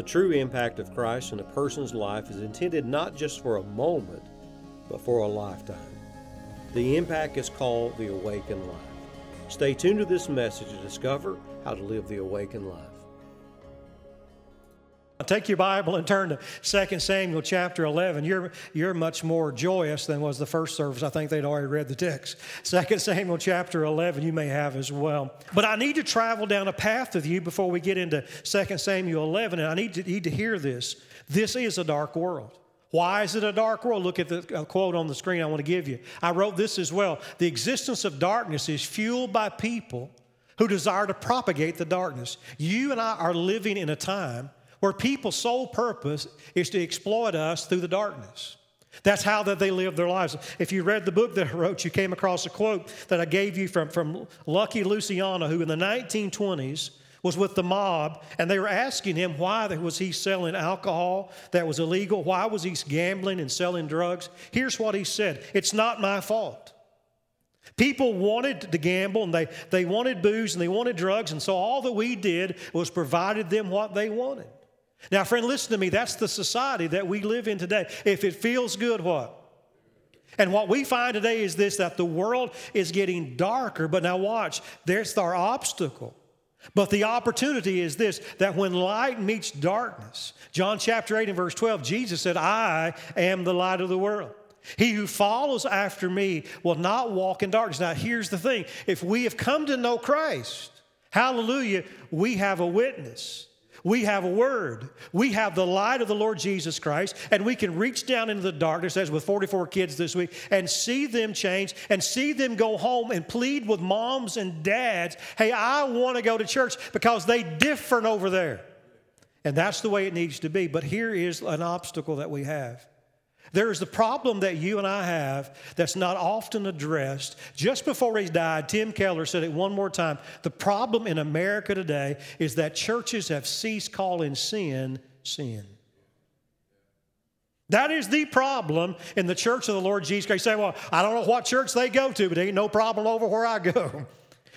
The true impact of Christ in a person's life is intended not just for a moment, but for a lifetime. The impact is called the awakened life. Stay tuned to this message to discover how to live the awakened life. Take your Bible and turn to 2 Samuel chapter 11. You're much more joyous than was the first service. I think they'd already read the text. 2 Samuel chapter 11, you may have as well. But I need to travel down a path with you before we get into 2 Samuel 11, and I need to hear this. This is a dark world. Why is it a dark world? Look at the quote on the screen I want to give you. I wrote this as well. The existence of darkness is fueled by people who desire to propagate the darkness. You and I are living in a time where people's sole purpose is to exploit us through the darkness. That's how that they live their lives. If you read the book that I wrote, you came across a quote that I gave you from Lucky Luciano, who in the 1920s was with the mob, and they were asking him why was he selling alcohol that was illegal? Why was he gambling and selling drugs? Here's what he said: "It's not my fault." People wanted to gamble, and they wanted booze, and they wanted drugs, and so all that we did was provided them what they wanted. Now, friend, listen to me. That's the society that we live in today. If it feels good, what? And what we find today is this, that the world is getting darker, but now watch, there's our obstacle. But the opportunity is this, that when light meets darkness, John chapter 8 and verse 12, Jesus said, "I am the light of the world. He who follows after me will not walk in darkness." Now, here's the thing. If we have come to know Christ, hallelujah, we have a witness. We have a word. We have the light of the Lord Jesus Christ, and we can reach down into the darkness, as with 44 kids this week, and see them change and see them go home and plead with moms and dads, "Hey, I want to go to church," because they different over there. And that's the way it needs to be. But here is an obstacle that we have. There is the problem that you and I have that's not often addressed. Just before he died, Tim Keller said it one more time. The problem in America today is that churches have ceased calling sin, sin. That is the problem in the church of the Lord Jesus Christ. You say, "Well, I don't know what church they go to, but there ain't no problem over where I go."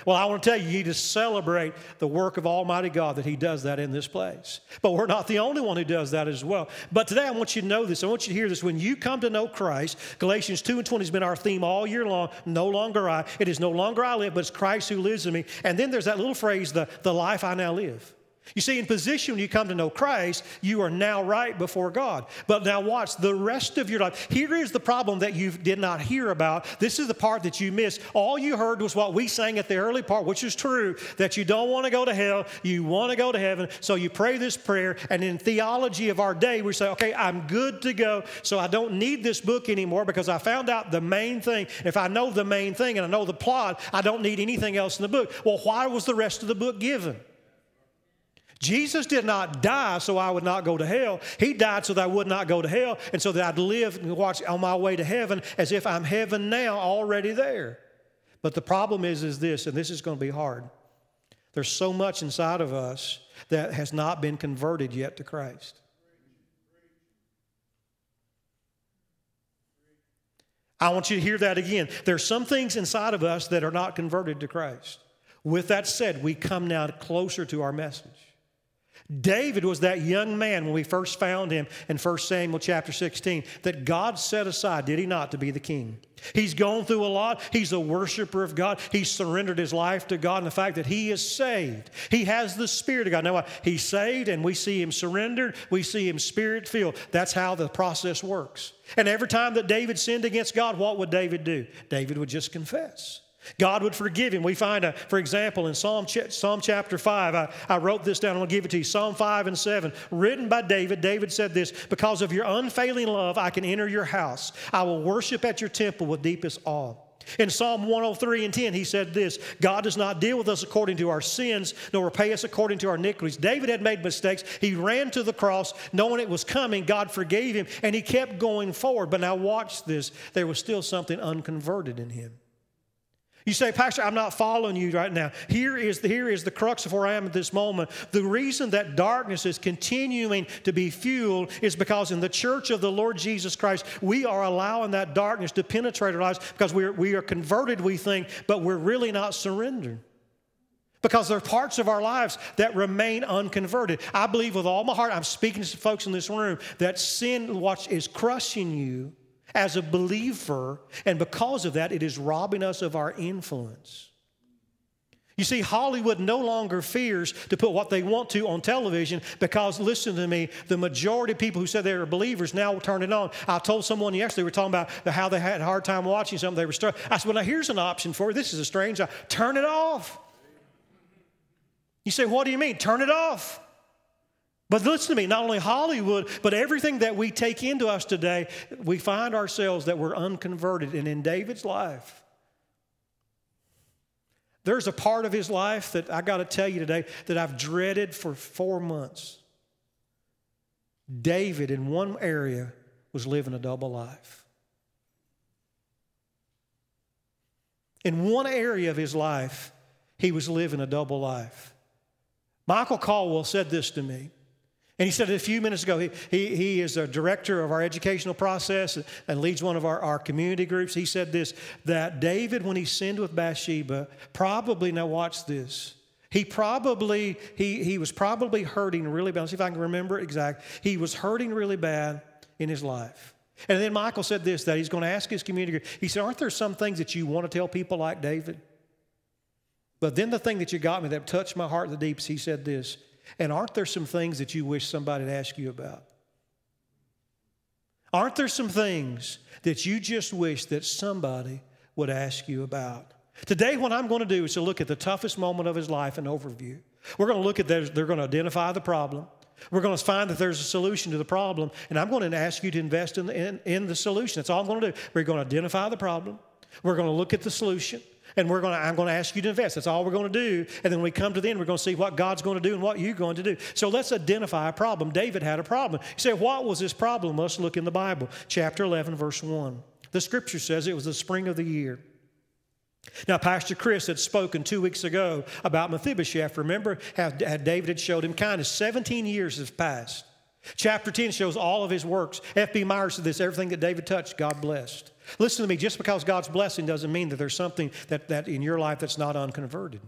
Well, I want to tell you, you need to celebrate the work of Almighty God that He does that in this place. But we're not the only one who does that as well. But today I want you to know this. I want you to hear this. When you come to know Christ, Galatians 2:20 has been our theme all year long. No longer I. It is no longer I live, but it's Christ who lives in me. And then there's that little phrase, the life I now live. You see, in position when you come to know Christ, you are now right before God. But now watch the rest of your life. Here is the problem that you did not hear about. This is the part that you missed. All you heard was what we sang at the early part, which is true, that you don't want to go to hell. You want to go to heaven. So you pray this prayer. And in theology of our day, we say, "Okay, I'm good to go. So I don't need this book anymore because I found out the main thing. If I know the main thing and I know the plot, I don't need anything else in the book." Well, why was the rest of the book given? Jesus did not die so I would not go to hell. He died so that I would not go to hell and so that I'd live and watch on my way to heaven as if I'm heaven now already there. But the problem is this, and this is going to be hard. There's so much inside of us that has not been converted yet to Christ. I want you to hear that again. There's some things inside of us that are not converted to Christ. With that said, we come now closer to our message. David was that young man when we first found him in 1 Samuel chapter 16 that God set aside, did he not, to be the king. He's gone through a lot. He's a worshiper of God. He's surrendered his life to God, and the fact that he is saved. He has the Spirit of God. Now, he's saved, and we see him surrendered. We see him Spirit-filled. That's how the process works. And every time that David sinned against God, what would David do? David would just confess. God would forgive him. We find, for example, in Psalm chapter 5, I wrote this down. I'm going to give it to you. Psalm 5 and 7, written by David. David said this, "Because of your unfailing love, I can enter your house. I will worship at your temple with deepest awe." In Psalm 103 and 10, he said this, "God does not deal with us according to our sins, nor repay us according to our iniquities." David had made mistakes. He ran to the cross, knowing it was coming. God forgave him, and he kept going forward. But now watch this. There was still something unconverted in him. You say, "Pastor, I'm not following you right now." Here is the crux of where I am at this moment. The reason that darkness is continuing to be fueled is because in the church of the Lord Jesus Christ, we are allowing that darkness to penetrate our lives because we are converted, we think, but we're really not surrendered. because there are parts of our lives that remain unconverted. I believe with all my heart, I'm speaking to folks in this room, that sin is crushing you as a believer, and because of that, it is robbing us of our influence. You see, Hollywood no longer fears to put what they want to on television because, listen to me, the majority of people who said they were believers now will turn it on. I told someone yesterday, they were talking about how they had a hard time watching something. They were struggling. I said, well, now here's an option for you. This is a strange idea. Turn it off. You say, what do you mean? Turn it off. But listen to me, not only Hollywood, but everything that we take into us today, we find ourselves that we're unconverted. And in David's life, there's a part of his life that I got to tell you today that I've dreaded for 4 months. David, in one area, was living a double life. In one area of his life, he was living a double life. Michael Caldwell said this to me, and he said it a few minutes ago. He is a director of our educational process and leads one of our community groups. He said this, that David, when he sinned with Bathsheba, probably, now watch this, he was probably hurting really bad. Let's see if I can remember exactly. He was hurting really bad in his life. And then Michael said this, that he's going to ask his community group. He said, aren't there some things that you want to tell people like David? But then the thing that you got me that touched my heart in the deepest, he said this, and aren't there some things that you wish somebody would ask you about? Aren't there some things that you just wish that somebody would ask you about? Today, what I'm going to do is to look at the toughest moment of his life, an overview. We're going to look at that. They're going to identify the problem. We're going to find that there's a solution to the problem, and I'm going to ask you to invest in the solution. That's all I'm going to do. We're going to identify the problem. We're going to look at the solution. And I'm going to ask you to invest. That's all we're going to do. And then when we come to the end, we're going to see what God's going to do and what you're going to do. So let's identify a problem. David had a problem. You say, what was this problem? Let's look in the Bible. Chapter 11, verse 1. The scripture says it was the spring of the year. Now, Pastor Chris had spoken 2 weeks ago about Mephibosheth. Remember how David had showed him kindness. 17 years has passed. Chapter 10 shows all of his works. F.B. Myers said this, everything that David touched, God blessed. Listen to me, just because God's blessing doesn't mean that there's something that in your life that's not unconverted.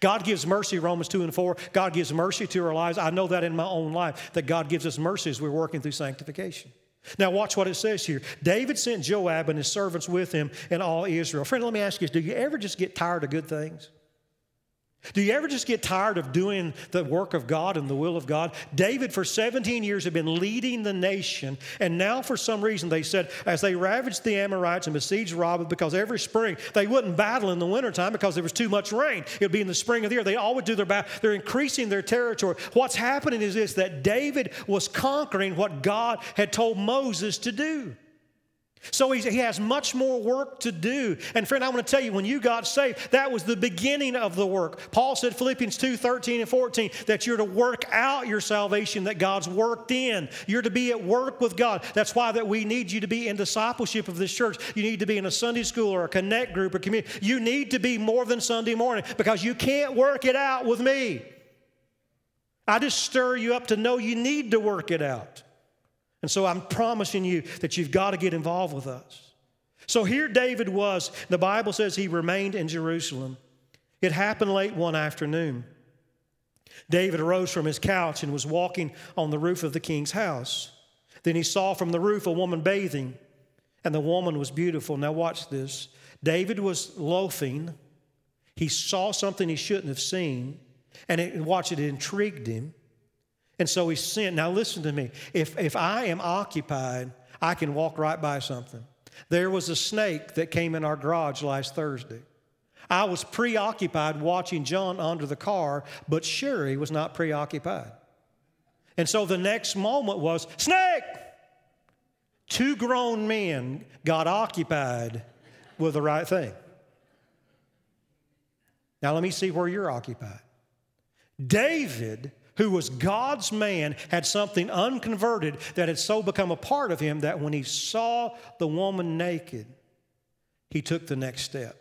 God gives mercy, Romans 2 and 4. God gives mercy to our lives. I know that in my own life, that God gives us mercy as we're working through sanctification. Now watch what it says here. David sent Joab and his servants with him and all Israel. Friend, let me ask you this. Do you ever just get tired of good things? Do you ever just get tired of doing the work of God and the will of God? David, for 17 years, had been leading the nation, and now for some reason they said, as they ravaged the Amorites and besieged Rabbah, because every spring they wouldn't battle in the wintertime because there was too much rain. It would be in the spring of the year. They always do their battle. They're increasing their territory. What's happening is this, that David was conquering what God had told Moses to do. So he has much more work to do. And friend, I want to tell you, when you got saved, that was the beginning of the work. Paul said, Philippians 2, 13 and 14, that you're to work out your salvation that God's worked in. You're to be at work with God. That's why that we need you to be in discipleship of this church. You need to be in a Sunday school or a connect group or community. You need to be more than Sunday morning because you can't work it out with me. I just stir you up to know you need to work it out. And so I'm promising you that you've got to get involved with us. So here David was. The Bible says he remained in Jerusalem. It happened late one afternoon. David arose from his couch and was walking on the roof of the king's house. Then he saw from the roof a woman bathing, and the woman was beautiful. Now watch this. David was loafing. He saw something he shouldn't have seen, and it intrigued him. And so he sinned. Now listen to me. If I am occupied, I can walk right by something. There was a snake that came in our garage last Thursday. I was preoccupied watching John under the car, but Sherry was not preoccupied. And so the next moment was, snake! Two grown men got occupied with the right thing. Now let me see where you're occupied. David, who was God's man, had something unconverted that had so become a part of him that when he saw the woman naked, he took the next step.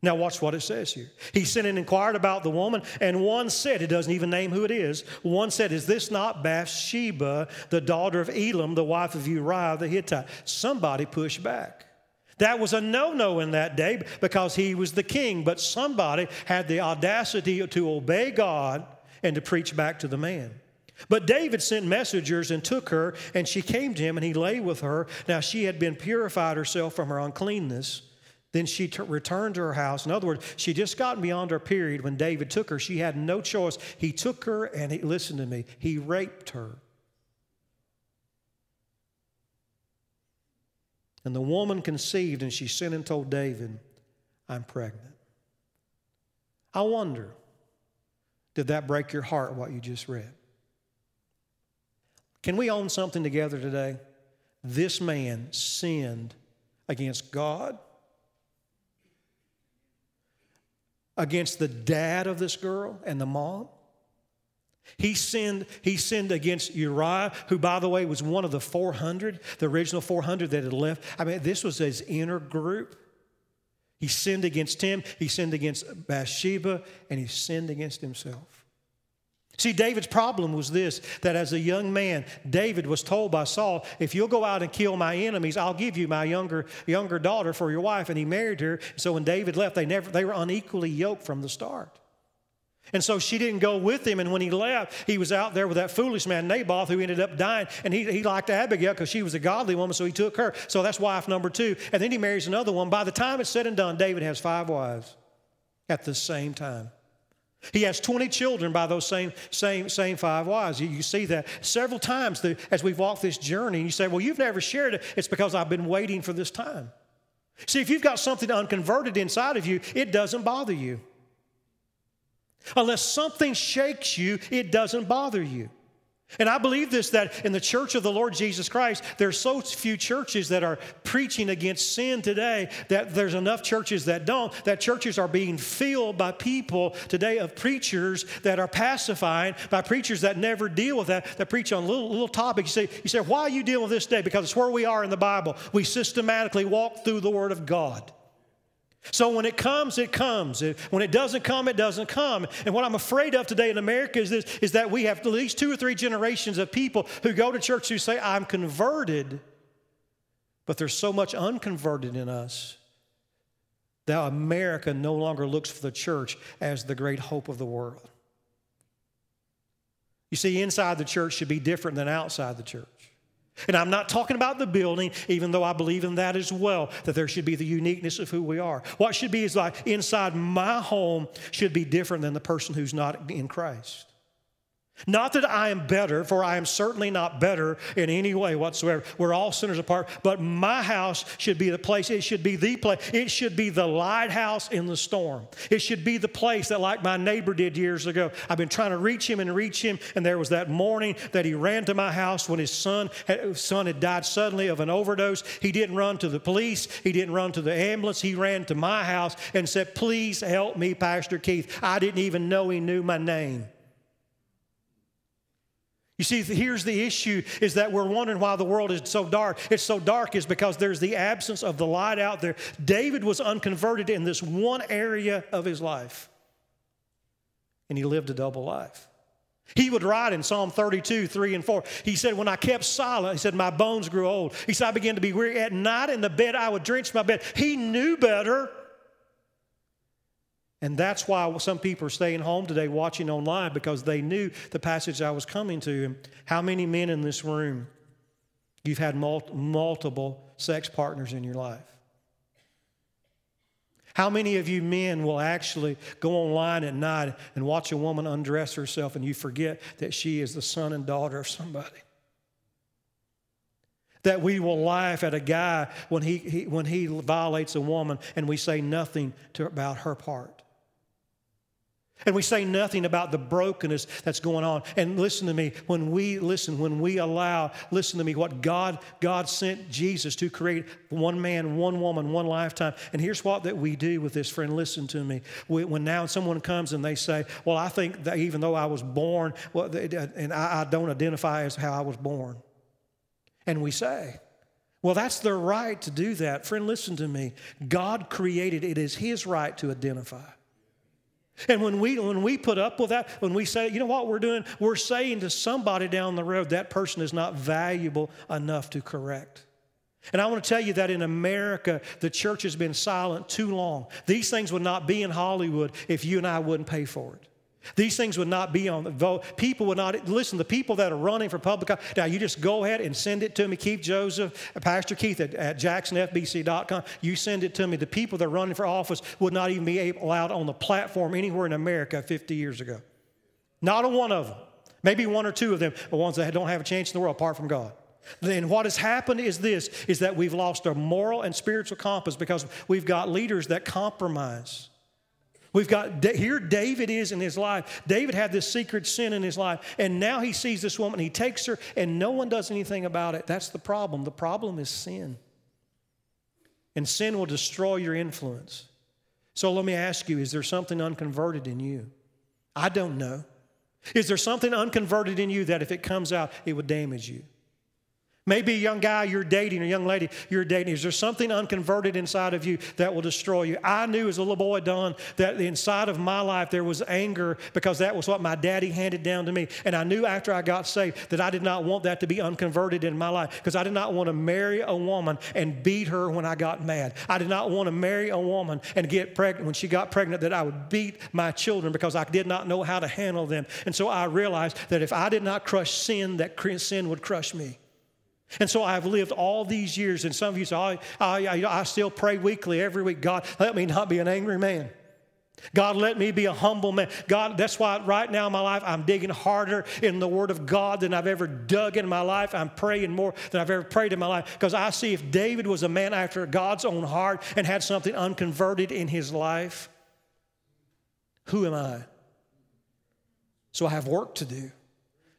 Now watch what it says here. He sent and inquired about the woman, and one said, it doesn't even name who it is, one said, is this not Bathsheba, the daughter of Elam, the wife of Uriah the Hittite? Somebody pushed back. That was a no-no in that day because he was the king, but somebody had the audacity to obey God and to preach back to the man. But David sent messengers and took her, and she came to him, and he lay with her. Now she had been purified herself from her uncleanness. Then she returned to her house. In other words, she just gotten beyond her period when David took her. She had no choice. He took her, and he, listen to me, he raped her. And the woman conceived, and she sent and told David, I'm pregnant. I wonder, did that break your heart, what you just read? Can we own something together today? This man sinned against God, against the dad of this girl and the mom. He sinned against Uriah, who, by the way, was one of the 400, the original 400 that had left. I mean, this was his inner group. He sinned against him. He sinned against Bathsheba, and he sinned against himself. See, David's problem was this, that as a young man, David was told by Saul, if you'll go out and kill my enemies, I'll give you my younger daughter for your wife. And he married her. So when David left, they were unequally yoked from the start. And so she didn't go with him. And when he left, he was out there with that foolish man, Naboth, who ended up dying. And he liked Abigail because she was a godly woman, so he took her. So that's wife number 2. And then he marries another one. By the time it's said and done, David has 5 wives at the same time. He has 20 children by those same 5 wives. You see that several times as we've walked this journey. And you say, well, you've never shared it. It's because I've been waiting for this time. See, if you've got something unconverted inside of you, it doesn't bother you. Unless something shakes you, it doesn't bother you. And I believe this, that in the church of the Lord Jesus Christ, there's so few churches that are preaching against sin today that there's enough churches that don't, that churches are being filled by people today of preachers that are pacifying, by preachers that never deal with that preach on little topics. You say, why are you dealing with this today? Because it's where we are in the Bible. We systematically walk through the Word of God. So when it comes, it comes. When it doesn't come, it doesn't come. And what I'm afraid of today in America is this, is that we have at least 2 or 3 generations of people who go to church who say, I'm converted, but there's so much unconverted in us that America no longer looks for the church as the great hope of the world. You see, inside the church should be different than outside the church. And I'm not talking about the building, even though I believe in that as well, that there should be the uniqueness of who we are. What should be is like inside my home should be different than the person who's not in Christ. Not that I am better, for I am certainly not better in any way whatsoever. We're all sinners apart, but my house should be the place. It should be the place. It should be the lighthouse in the storm. It should be the place that, like my neighbor did years ago, I've been trying to reach him, and there was that morning that he ran to my house when his son had died suddenly of an overdose. He didn't run to the police. He didn't run to the ambulance. He ran to my house and said, please help me, Pastor Keith. I didn't even know he knew my name. You see, here's the issue, is that we're wondering why the world is so dark. It's so dark is because there's the absence of the light out there. David was unconverted in this one area of his life, and he lived a double life. He would write in Psalm 32, 3 and 4, he said, when I kept silent, he said, my bones grew old. He said, I began to be weary. At night in the bed, I would drench my bed. He knew better. And that's why some people are staying home today watching online, because they knew the passage I was coming to. How many men in this room, you've had multiple sex partners in your life? How many of you men will actually go online at night and watch a woman undress herself and you forget that she is the son and daughter of somebody? That we will laugh at a guy when he violates a woman and we say nothing about her part. And we say nothing about the brokenness that's going on. And listen to me, what God sent Jesus to create, one man, one woman, one lifetime. And here's what that we do with this, friend. Listen to me. When now someone comes and they say, well, I think that even though I was born, and I don't identify as how I was born. And we say, well, that's their right to do that. Friend, listen to me. God created, it is His right to identify. And when we put up with that, when we say, you know what we're doing? We're saying to somebody down the road, that person is not valuable enough to correct. And I want to tell you that in America, the church has been silent too long. These things would not be in Hollywood if you and I wouldn't pay for it. These things would not be on the vote. People would not, listen, the people that are running for public, now you just go ahead and send it to me, Keith Joseph, Pastor Keith at jacksonfbc.com. You send it to me. The people that are running for office would not even be allowed on the platform anywhere in America 50 years ago. Not a one of them. Maybe one or two of them are ones that don't have a chance in the world apart from God. Then what has happened is this, is that we've lost our moral and spiritual compass because we've got leaders that compromise. We've got, here David is in his life. David had this secret sin in his life, and now he sees this woman. He takes her, and no one does anything about it. That's the problem. The problem is sin. And sin will destroy your influence. So let me ask you, is there something unconverted in you? I don't know. Is there something unconverted in you that if it comes out, it would damage you? Maybe a young guy you're dating, or a young lady you're dating. Is there something unconverted inside of you that will destroy you? I knew as a little boy, Don, that inside of my life there was anger because that was what my daddy handed down to me. And I knew after I got saved that I did not want that to be unconverted in my life because I did not want to marry a woman and beat her when I got mad. I did not want to marry a woman and get pregnant. When she got pregnant, that I would beat my children because I did not know how to handle them. And so I realized that if I did not crush sin, that sin would crush me. And so I've lived all these years, and some of you say, I still pray weekly, every week. God, let me not be an angry man. God, let me be a humble man. God, that's why right now in my life, I'm digging harder in the Word of God than I've ever dug in my life. I'm praying more than I've ever prayed in my life because I see if David was a man after God's own heart and had something unconverted in his life, who am I? So I have work to do.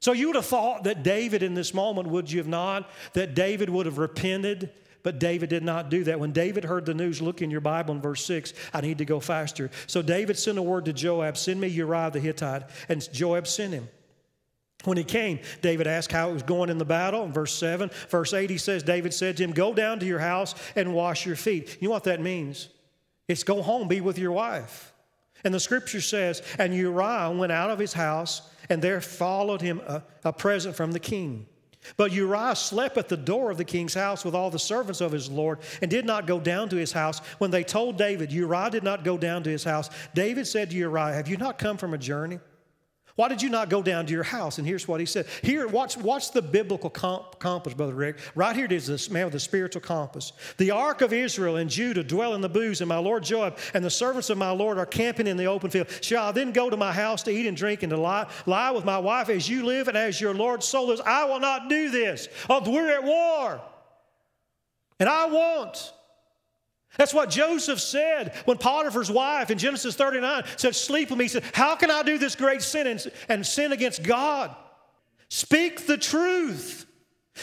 So you would have thought that David in this moment, would you have not, that David would have repented, but David did not do that. When David heard the news, look in your Bible in verse 6, I need to go faster. So David sent a word to Joab, send me Uriah the Hittite, and Joab sent him. When he came, David asked how it was going in the battle. In verse 7, verse 8, he says, David said to him, go down to your house and wash your feet. You know what that means? It's go home, be with your wife. And the scripture says, and Uriah went out of his house, and there followed him a present from the king. But Uriah slept at the door of the king's house with all the servants of his lord and did not go down to his house. When they told David, Uriah did not go down to his house. David said to Uriah, have you not come from a journey? Why did you not go down to your house? And here's what he said. Here, watch the biblical compass, Brother Rick. Right here it is, this man with the spiritual compass. The ark of Israel and Judah dwell in the booths, and my lord Joab and the servants of my lord are camping in the open field. Shall I then go to my house to eat and drink and to lie with my wife as you live and as your Lord's soul lives? I will not do this. Oh, we're at war, and I won't. That's what Joseph said when Potiphar's wife in Genesis 39 said, sleep with me. He said, how can I do this great sin and sin against God? Speak the truth.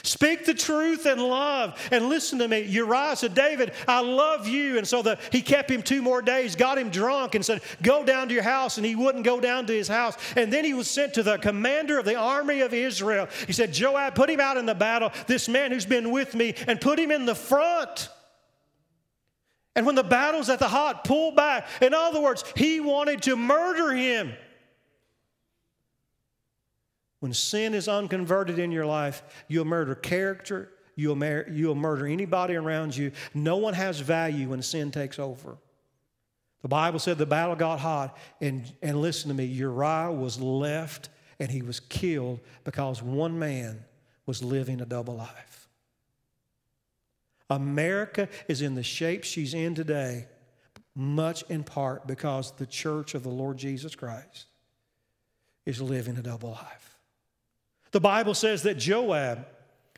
Speak the truth in love. And listen to me. Uriah said, David, I love you. And so he kept him 2 more days, got him drunk and said, go down to your house. And he wouldn't go down to his house. And then he was sent to the commander of the army of Israel. He said, Joab, put him out in the battle, this man who's been with me, and put him in the front. And when the battle's at the hot, pull back. In other words, he wanted to murder him. When sin is unconverted in your life, you'll murder character. You'll murder anybody around you. No one has value when sin takes over. The Bible said the battle got hot. And listen to me, Uriah was left and he was killed because one man was living a double life. America is in the shape she's in today, much in part because the church of the Lord Jesus Christ is living a double life. The Bible says that Joab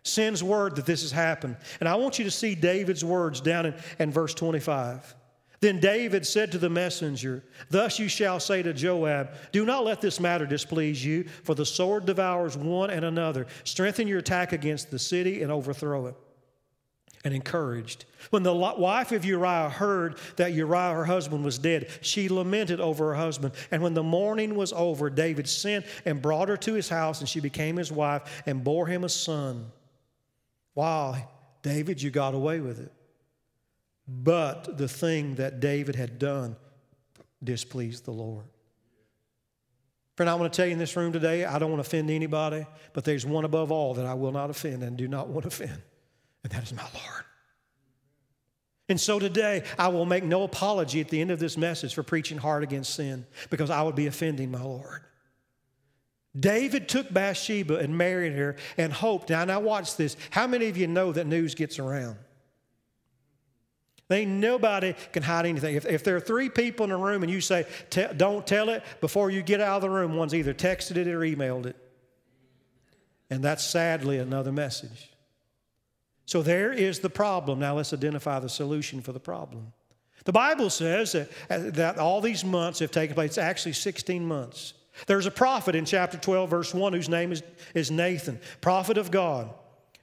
sends word that this has happened. And I want you to see David's words down in verse 25. Then David said to the messenger, thus you shall say to Joab, do not let this matter displease you, for the sword devours one and another. Strengthen your attack against the city and overthrow it. And encouraged. When the wife of Uriah heard that Uriah, her husband, was dead, she lamented over her husband. And when the mourning was over, David sent and brought her to his house, and she became his wife and bore him a son. Wow, David, you got away with it. But the thing that David had done displeased the Lord. Friend, I want to tell you in this room today, I don't want to offend anybody, but there's one above all that I will not offend and do not want to offend. And that is my Lord. And so today, I will make no apology at the end of this message for preaching hard against sin, because I would be offending my Lord. David took Bathsheba and married her and hoped. Now watch this. How many of you know that news gets around? Ain't nobody can hide anything. If there are three people in a room and you say, don't tell it, before you get out of the room, one's either texted it or emailed it. And that's sadly another message. So there is the problem. Now let's identify the solution for the problem. The Bible says that all these months have taken place. It's actually 16 months. There's a prophet in chapter 12, verse 1, whose name is Nathan, prophet of God.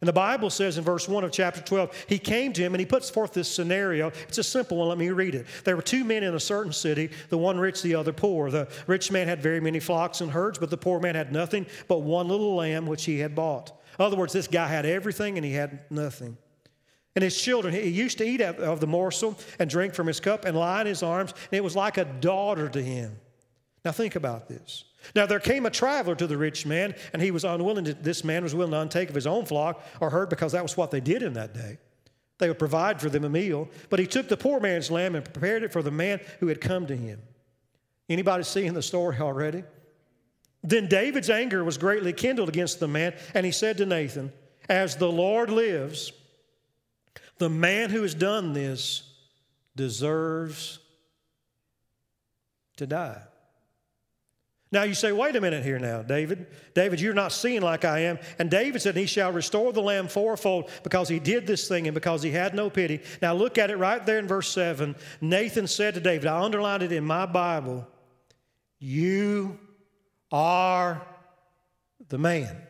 And the Bible says in verse 1 of chapter 12, he came to him and he puts forth this scenario. It's a simple one. Let me read it. There were two men in a certain city, the one rich, the other poor. The rich man had very many flocks and herds, but the poor man had nothing but one little lamb which he had bought. In other words, this guy had everything and he had nothing. And his children, he used to eat of the morsel and drink from his cup and lie in his arms, and it was like a daughter to him. Now think about this. Now there came a traveler to the rich man, and he was unwilling. This man was willing to untake of his own flock or herd, because that was what they did in that day. They would provide for them a meal. But he took the poor man's lamb and prepared it for the man who had come to him. Anybody seeing the story already? Then David's anger was greatly kindled against the man, and he said to Nathan, "As the Lord lives, the man who has done this deserves to die." Now you say, wait a minute here now, David. David, you're not seeing like I am. And David said, he shall restore the lamb fourfold, because he did this thing and because he had no pity. Now look at it right there in verse 7. Nathan said to David, I underlined it in my Bible, you are the man.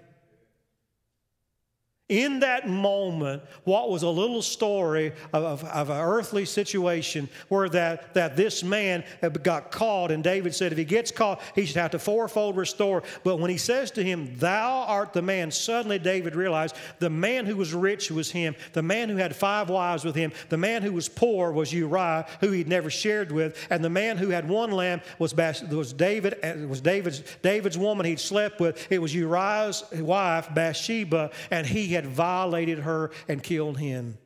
In that moment, what was a little story of an earthly situation where that this man got caught, and David said if he gets caught, he should have to fourfold restore. But when he says to him, thou art the man, suddenly David realized the man who was rich was him. The man who had 5 wives with him. The man who was poor was Uriah, who he'd never shared with. And the man who had one lamb was David's woman he'd slept with. It was Uriah's wife, Bathsheba, and he had violated her and killed him.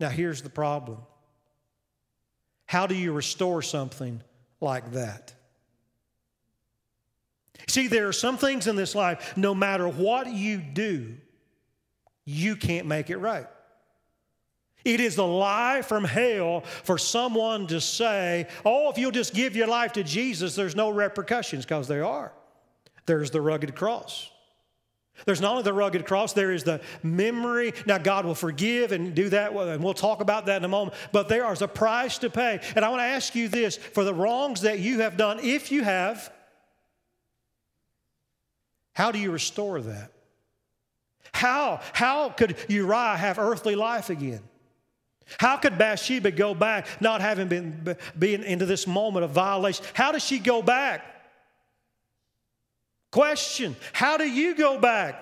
Now here's the problem. How do you restore something like that? See, there are some things in this life, no matter what you do, you can't make it right. It is a lie from hell for someone to say, oh, if you'll just give your life to Jesus, there's no repercussions, because there are. There's the rugged cross. There's not only the rugged cross, there is the memory. Now, God will forgive and do that, and we'll talk about that in a moment. But there is a price to pay. And I want to ask you this, for the wrongs that you have done, if you have, how do you restore that? How could Uriah have earthly life again? How could Bathsheba go back, not having been into this moment of violation? How does she go back? Question, how do you go back?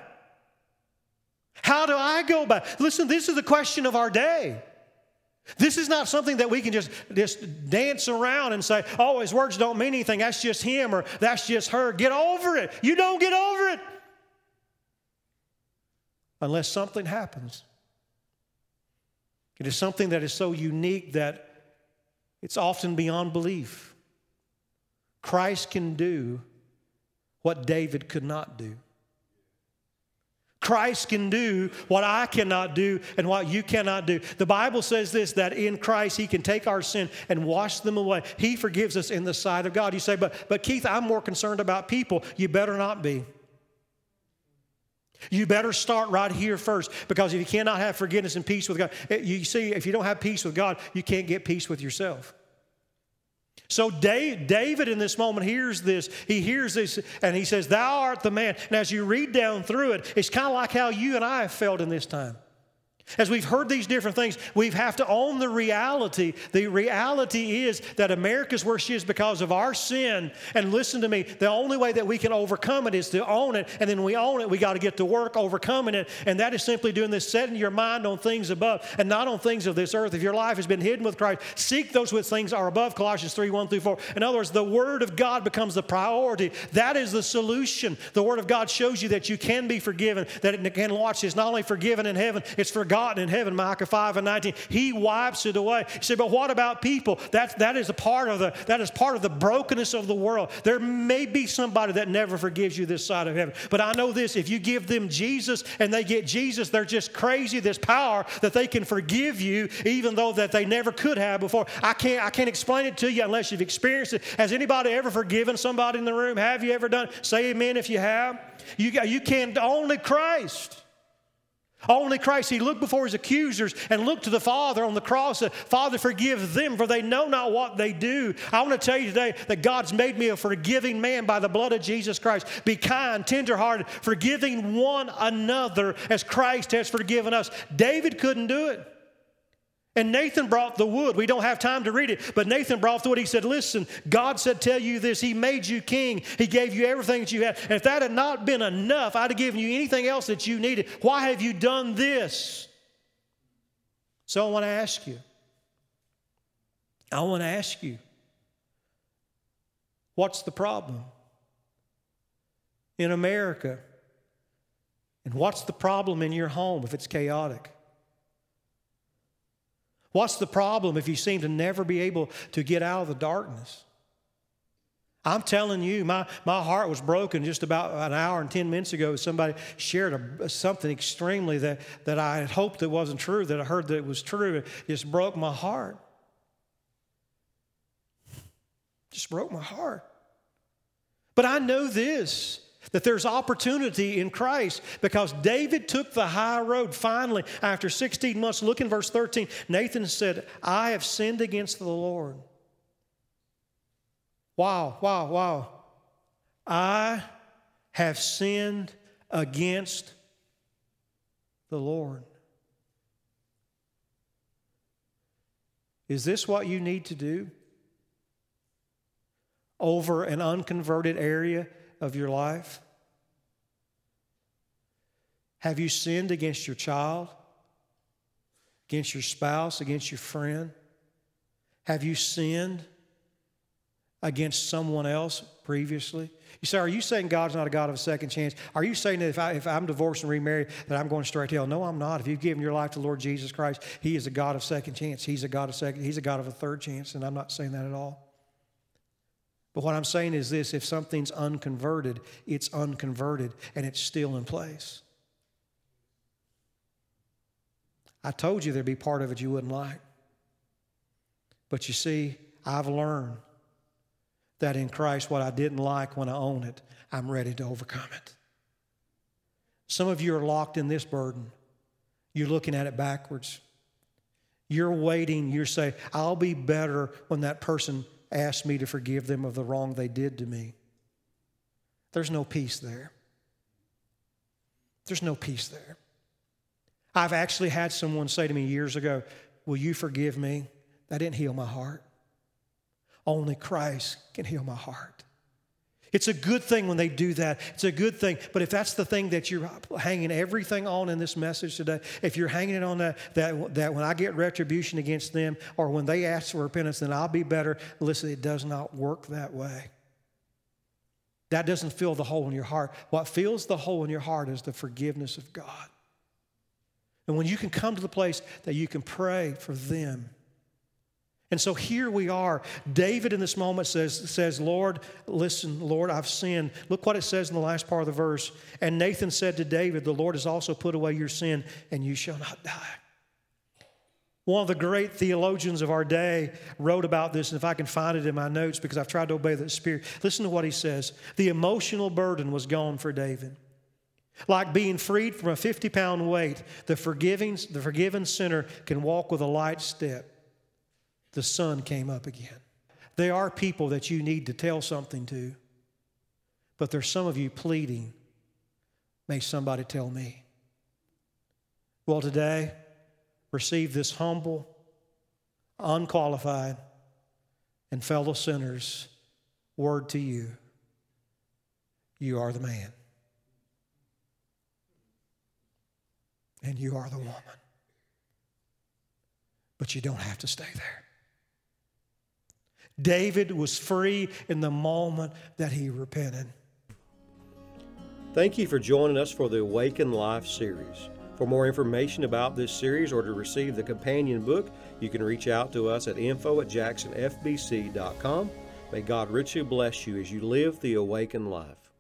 How do I go back? Listen, this is the question of our day. This is not something that we can just dance around and say, oh, his words don't mean anything. That's just him or that's just her. Get over it. You don't get over it unless something happens. It is something that is so unique that it's often beyond belief. Christ can do what David could not do. Christ can do what I cannot do and what you cannot do. The Bible says this, that in Christ he can take our sin and wash them away. He forgives us in the sight of God. You say, but Keith, I'm more concerned about people. You better not be. You better start right here first, because if you cannot have forgiveness and peace with God, you see, if you don't have peace with God, you can't get peace with yourself. So David in this moment hears this. He hears this and he says, thou art the man. And as you read down through it, it's kind of like how you and I have felt in this time. As we've heard these different things, we have to own the reality. The reality is that America's where she is because of our sin. And listen to me, the only way that we can overcome it is to own it. And then we own it, we got to get to work overcoming it. And that is simply doing this, setting your mind on things above and not on things of this earth. If your life has been hidden with Christ, seek those which things are above, Colossians 3:1-4. In other words, the Word of God becomes the priority. That is the solution. The Word of God shows you that you can be forgiven, that it can watch. It's not only forgiven in heaven, it's forgotten forgotten in heaven, Micah 5:19. He wipes it away. He said, but what about people? That is part of the brokenness of the world. There may be somebody that never forgives you this side of heaven. But I know this, if you give them Jesus and they get Jesus, they're just crazy, this power that they can forgive you even though that they never could have before. I can't explain it to you unless you've experienced it. Has anybody ever forgiven somebody in the room? Have you ever done? Say amen if you have. You can only Christ. Only Christ. He looked before his accusers and looked to the Father on the cross. Said, Father, forgive them, for they know not what they do. I want to tell you today that God's made me a forgiving man by the blood of Jesus Christ. Be kind, tenderhearted, forgiving one another as Christ has forgiven us. David couldn't do it. And Nathan brought the wood. We don't have time to read it, but Nathan brought the wood. He said, listen, God said, tell you this. He made you king. He gave you everything that you had. And if that had not been enough, I'd have given you anything else that you needed. Why have you done this? So I want to ask you, what's the problem in America? And what's the problem in your home if it's chaotic? What's the problem if you seem to never be able to get out of the darkness? I'm telling you, my heart was broken just about an hour and 10 minutes ago. Somebody shared something extremely that I had hoped that wasn't true, that I heard that it was true. It just broke my heart. Just broke my heart. But I know this, that there's opportunity in Christ because David took the high road finally after 16 months. Look in verse 13. Nathan said, I have sinned against the Lord. Wow. I have sinned against the Lord. Is this what you need to do over an unconverted area of your life? Have you sinned against your child, against your spouse, against your friend? Have you sinned against someone else previously? You say, are you saying God's not a God of a second chance? Are you saying that if I'm divorced and remarried that I'm going straight to hell? No, I'm not. If you've given your life to the Lord Jesus Christ, He is a God of second chance. He's a God of a third chance, and I'm not saying that at all. But what I'm saying is this, if something's unconverted, it's unconverted and it's still in place. I told you there'd be part of it you wouldn't like. But you see, I've learned that in Christ, what I didn't like when I own it, I'm ready to overcome it. Some of you are locked in this burden. You're looking at it backwards. You're waiting. You're saying, I'll be better when that person asked me to forgive them of the wrong they did to me. There's no peace there. There's no peace there. I've actually had someone say to me years ago, will you forgive me? That didn't heal my heart. Only Christ can heal my heart. It's a good thing when they do that. It's a good thing. But if that's the thing that you're hanging everything on in this message today, if you're hanging it on that when I get retribution against them or when they ask for repentance, then I'll be better. Listen, it does not work that way. That doesn't fill the hole in your heart. What fills the hole in your heart is the forgiveness of God. And when you can come to the place that you can pray for them. And so here we are. David in this moment says, Lord, listen, Lord, I've sinned. Look what it says in the last part of the verse. And Nathan said to David, the Lord has also put away your sin, and you shall not die. One of the great theologians of our day wrote about this, and if I can find it in my notes because I've tried to obey the Spirit. Listen to what he says. The emotional burden was gone for David. Like being freed from a 50-pound weight, the forgiven sinner can walk with a light step. The sun came up again. There are people that you need to tell something to, but there's some of you pleading, may somebody tell me. Well, today, receive this humble, unqualified, and fellow sinners' word to you. You are the man. And you are the woman. But you don't have to stay there. David was free in the moment that he repented. Thank you for joining us for the Awaken Life series. For more information about this series or to receive the companion book, you can reach out to us at info@jacksonfbc.com. May God richly bless you as you live the awakened life.